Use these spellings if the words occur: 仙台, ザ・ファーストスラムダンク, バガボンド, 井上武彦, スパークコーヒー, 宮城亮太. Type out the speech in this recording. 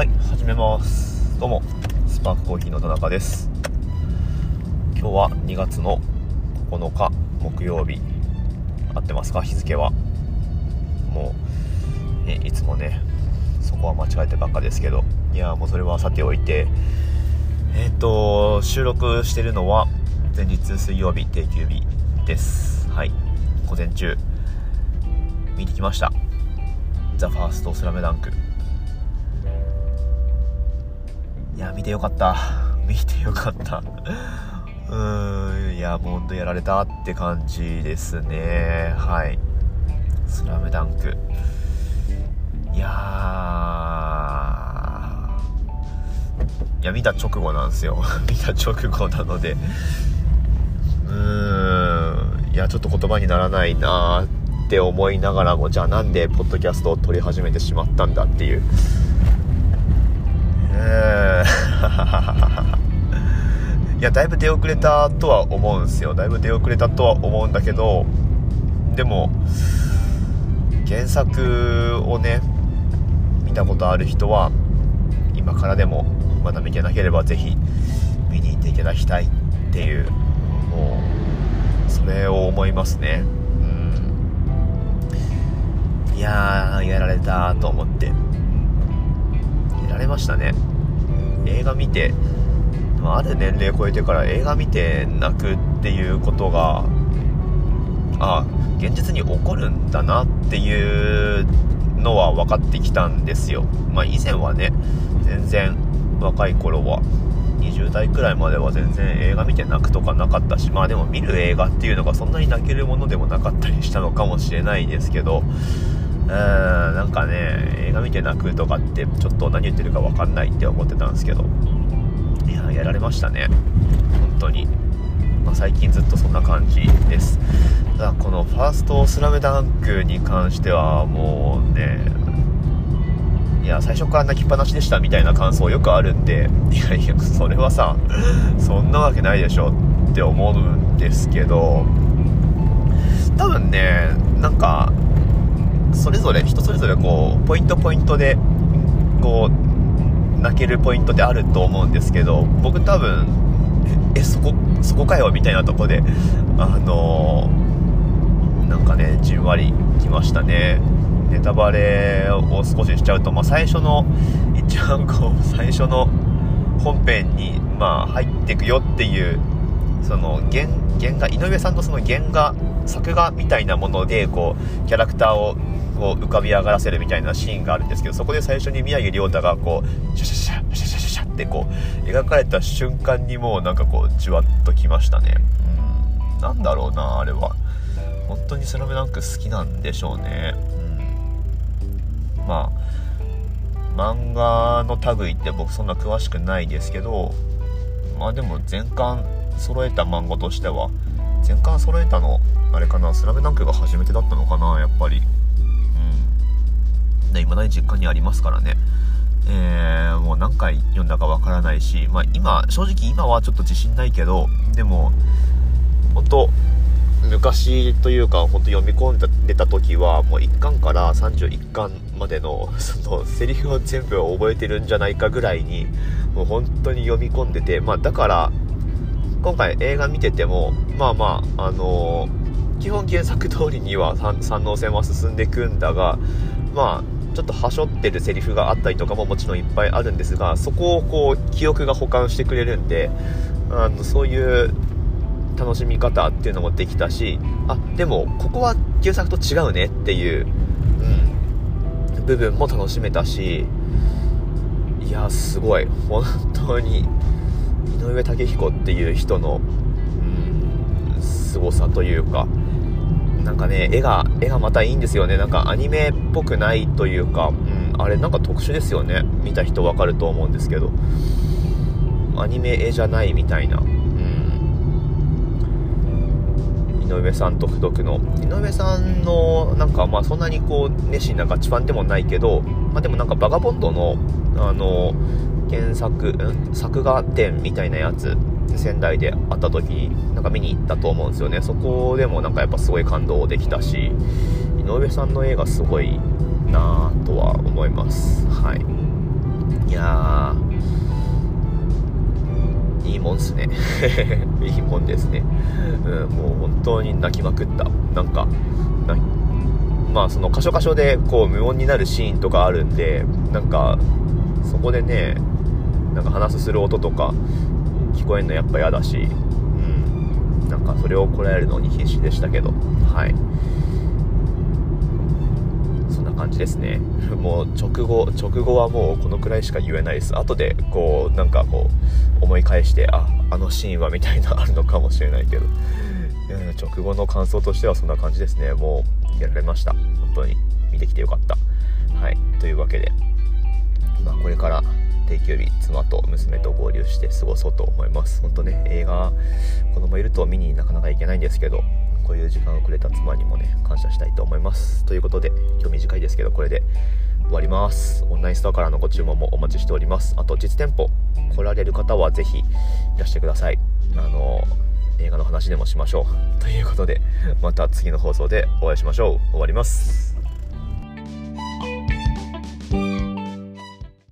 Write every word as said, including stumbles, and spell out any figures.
はい、始めます。どうも、スパークコーヒーの田中です。今日はにがつのここのか木曜日、合ってますか？日付はもう、ね、いつもねそこは間違えてばっかですけど、いやもうそれはさておいて、えっと収録してるのは前日水曜日定休日です。はい、午前中見てきました。ザ・ファーストスラムダンク。いや見てよかった見てよかったうーん、いやもうほんとやられたって感じですね。はい、スラムダンク、いやーいや見た直後なんですよ見た直後なので、うーん、いやちょっと言葉にならないなって思いながらも、じゃあなんでポッドキャストを撮り始めてしまったんだっていういやだいぶ出遅れたとは思うんですよ。だいぶ出遅れたとは思うんだけど、でも原作をね見たことある人は今からでもまだ見てなければぜひ見に行っていただきたいっていう、もうそれを思いますね。うん、いやーやられたと思ってやられましたね。映画見て、ある年齢超えてから映画見て泣くっていうことが、あ、現実に起こるんだなっていうのは分かってきたんですよ。まあ以前はね、全然若い頃はにじゅう代くらいまでは全然映画見て泣くとかなかったし、まあでも見る映画っていうのがそんなに泣けるものでもなかったりしたのかもしれないですけど、うん、なんかね映画見て泣くとかってちょっと何言ってるか分かんないって思ってたんですけど、いややられましたね本当に。まあ、最近ずっとそんな感じです。ただこのファーストスラムダンクに関してはもうね、いや最初から泣きっぱなしでしたみたいな感想よくあるんで、いやいやそれはさそんなわけないでしょって思うんですけど、多分ねなんかそれぞれ人それぞれこうポイントポイントでこう泣けるポイントであると思うんですけど、僕多分えそこそこかよみたいなとこであのー、なんかねじんわりきましたね。ネタバレを少ししちゃうと、まあ最初の一番こう最初の本編にまあ入ってくよっていう、その原画、井上さんのその原画作画みたいなものでこうキャラクターをこう浮かび上がらせるみたいなシーンがあるんですけど、そこで最初に宮城亮太がこうシャシャシャシャシャシャシャってこう描かれた瞬間にもうなんかこうじわっときましたね。うん、なんだろうな、あれは本当にスラムダンク好きなんでしょうね。うん、まあ漫画の類って僕そんな詳しくないですけど、まあでも全巻揃えた漫画としては、全巻揃えたのあれかな、スラムダンクが初めてだったのかなやっぱり。うん、で未だに実家にありますからね。えー、もう何回読んだかわからないし、まあ今正直今はちょっと自信ないけど、でも本当昔というか本当読み込んでた時はもういっかんからさんじゅういっかんまでのそのセリフを全部覚えてるんじゃないかぐらいにもう本当に読み込んでて、まあだから今回映画見ててもまあまああのー、基本原作通りには三能線は進んでいくんだが、まあちょっとはしょってるセリフがあったりとかももちろんいっぱいあるんですが、そこをこう記憶が補完してくれるんで、あのそういう楽しみ方っていうのもできたし、あでもここは原作と違うねっていう、うん、部分も楽しめたし、いやすごい本当に。井上武彦っていう人の、うん、すごさというか、なんかね絵が絵がまたいいんですよね。なんかアニメっぽくないというか、うん、あれなんか特殊ですよね。見た人わかると思うんですけど、アニメ絵じゃないみたいな、うん、井上さん独特の、井上さんのなんかまあそんなにこう熱心なガチファンでもないけど、まあ、でもなんかバガボンドのあの原作、うん、作画展みたいなやつ仙台であった時になんか見に行ったと思うんですよね。そこでもなんかやっぱすごい感動できたし、井上さんの映画すごいなとは思います。はい、いやー、いいもんですねいいもんですね、うん、もう本当に泣きまくった。なんかな、まあその箇所箇所でこう無音になるシーンとかあるんで、なんかそこでね、なんか話すする音とか聞こえるのやっぱ嫌だし、うん、なんかそれをこらえるのに必死でしたけど、はい、そんな感じですね。もう直後直後はもうこのくらいしか言えないです。後でこうなんかこう思い返して、あ、あのシーンはみたいなあるのかもしれないけど、うん、直後の感想としてはそんな感じですね。もうやられました。本当に見てきてよかった。はい、というわけで、まあ、これから定休日、妻と娘と合流して過ごそうと思います。本当ね、映画子供いると見になかなか行けないんですけど、こういう時間をくれた妻にもね、感謝したいと思います。ということで、今日短いですけどこれで終わります。オンラインストアからのご注文もお待ちしております。あと実店舗来られる方はぜひいらしてください。あの映画の話でもしましょう。ということで、また次の放送でお会いしましょう。終わります。